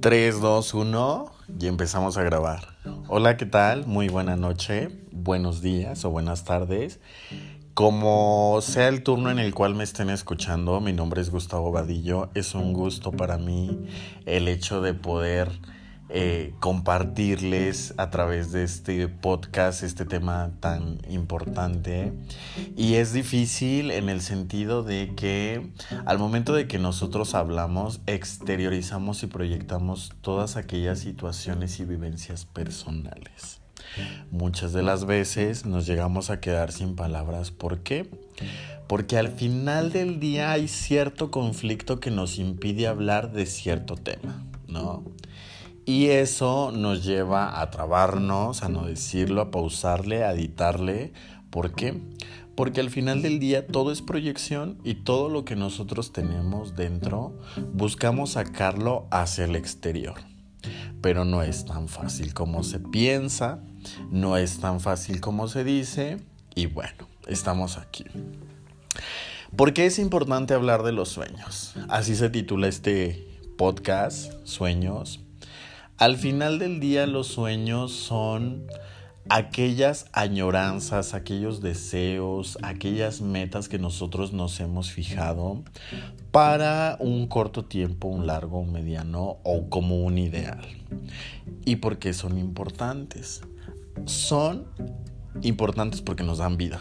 3, 2, 1 y empezamos a grabar. Hola, ¿qué tal? Muy buena noche, buenos días o buenas tardes. Como sea el turno en el cual me estén escuchando, mi nombre es Gustavo Vadillo. Es un gusto para mí el hecho de poder compartirles a través de este podcast este tema tan importante, y es difícil en el sentido de que al momento de que nosotros hablamos, exteriorizamos y proyectamos todas aquellas situaciones y vivencias personales. Muchas de las veces nos llegamos a quedar sin palabras. ¿Por qué? Porque al final del día hay cierto conflicto que nos impide hablar de cierto tema, ¿no? Y eso nos lleva a trabarnos, a no decirlo, a pausarle, a editarle. ¿Por qué? Porque al final del día todo es proyección, y todo lo que nosotros tenemos dentro buscamos sacarlo hacia el exterior. Pero no es tan fácil como se piensa, no es tan fácil como se dice, y bueno, estamos aquí. ¿Por qué es importante hablar de los sueños? Así se titula este podcast, Sueños. Al final del día, los sueños son aquellas añoranzas, aquellos deseos, aquellas metas que nosotros nos hemos fijado para un corto tiempo, un largo, un mediano o como un ideal. ¿Y por qué son importantes? Son importantes porque nos dan vida.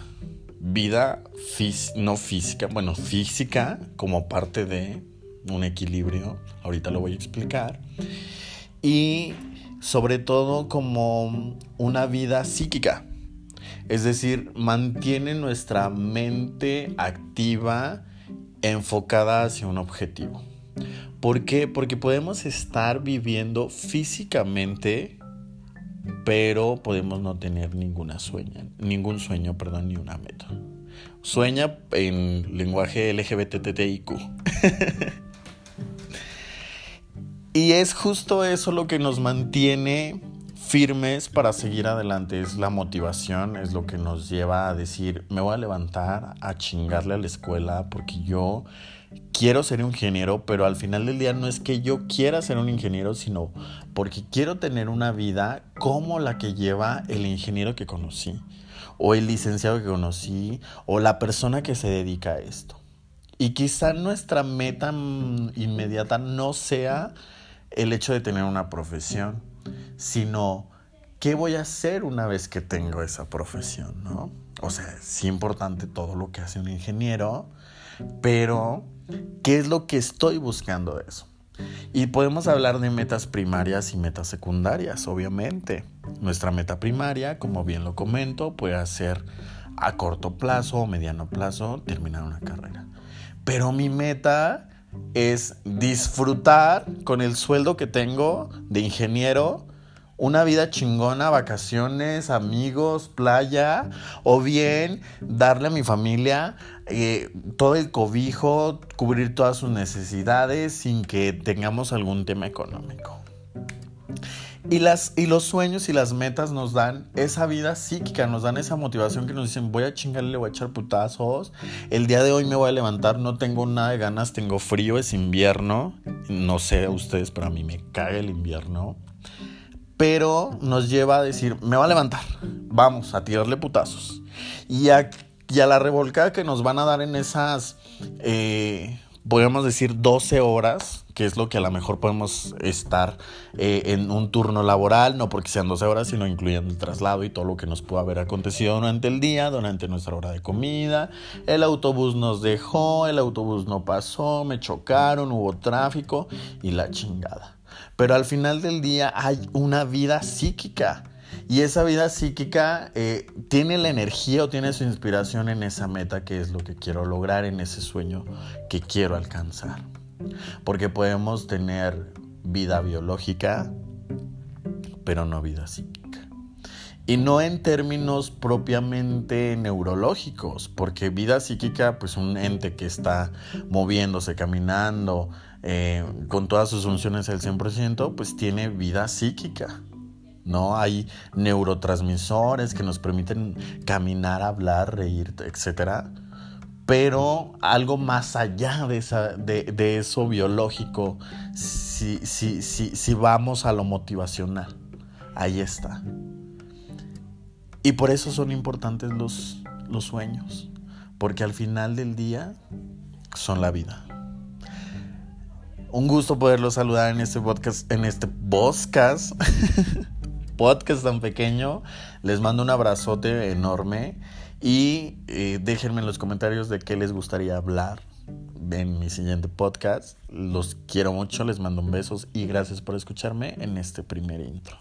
Vida física como parte de un equilibrio. Ahorita lo voy a explicar. Y sobre todo como una vida psíquica, es decir, mantiene nuestra mente activa, enfocada hacia un objetivo. ¿Por qué? Porque podemos estar viviendo físicamente, pero podemos no tener ningún sueño, ni una meta. Sueña en lenguaje LGBTTIQ. Y es justo eso lo que nos mantiene firmes para seguir adelante. Es la motivación, es lo que nos lleva a decir, me voy a levantar a chingarle a la escuela porque yo quiero ser ingeniero, pero al final del día no es que yo quiera ser un ingeniero, sino porque quiero tener una vida como la que lleva el ingeniero que conocí, o el licenciado que conocí, o la persona que se dedica a esto. Y quizá nuestra meta inmediata no sea el hecho de tener una profesión, sino qué voy a hacer una vez que tengo esa profesión, ¿no? O sea, es importante todo lo que hace un ingeniero, pero ¿qué es lo que estoy buscando de eso? Y podemos hablar de metas primarias y metas secundarias, obviamente. Nuestra meta primaria, como bien lo comento, puede ser a corto plazo o mediano plazo terminar una carrera. Pero mi meta es disfrutar con el sueldo que tengo de ingeniero una vida chingona, vacaciones, amigos, playa, o bien darle a mi familia todo el cobijo, cubrir todas sus necesidades sin que tengamos algún tema económico. Y los sueños y las metas nos dan esa vida psíquica, nos dan esa motivación que nos dicen, voy a chingarle, voy a echar putazos, el día de hoy me voy a levantar, no tengo nada de ganas, tengo frío, es invierno, no sé a ustedes, pero a mí me caga el invierno, pero nos lleva a decir, me voy a levantar, vamos a tirarle putazos, y a la revolcada que nos van a dar en esas, podríamos decir 12 horas, que es lo que a lo mejor podemos estar en un turno laboral, no porque sean 12 horas, sino incluyendo el traslado y todo lo que nos pudo haber acontecido durante el día, durante nuestra hora de comida, el autobús nos dejó, el autobús no pasó, me chocaron, hubo tráfico y la chingada. Pero al final del día hay una vida psíquica, y esa vida psíquica tiene la energía o tiene su inspiración en esa meta, que es lo que quiero lograr, en ese sueño que quiero alcanzar. Porque podemos tener vida biológica, pero no vida psíquica. Y no en términos propiamente neurológicos, porque vida psíquica, pues un ente que está moviéndose, caminando, con todas sus funciones al 100%, pues tiene vida psíquica, ¿no? Hay neurotransmisores que nos permiten caminar, hablar, reír, etcétera. Pero algo más allá de eso biológico si vamos a lo motivacional. Ahí está. Y por eso son importantes los sueños, porque al final del día son la vida. Un gusto poderlos saludar en este podcast, podcast tan pequeño. Les mando un abrazote enorme y déjenme en los comentarios de qué les gustaría hablar en mi siguiente podcast. Los quiero mucho, les mando un beso y gracias por escucharme en este primer intro.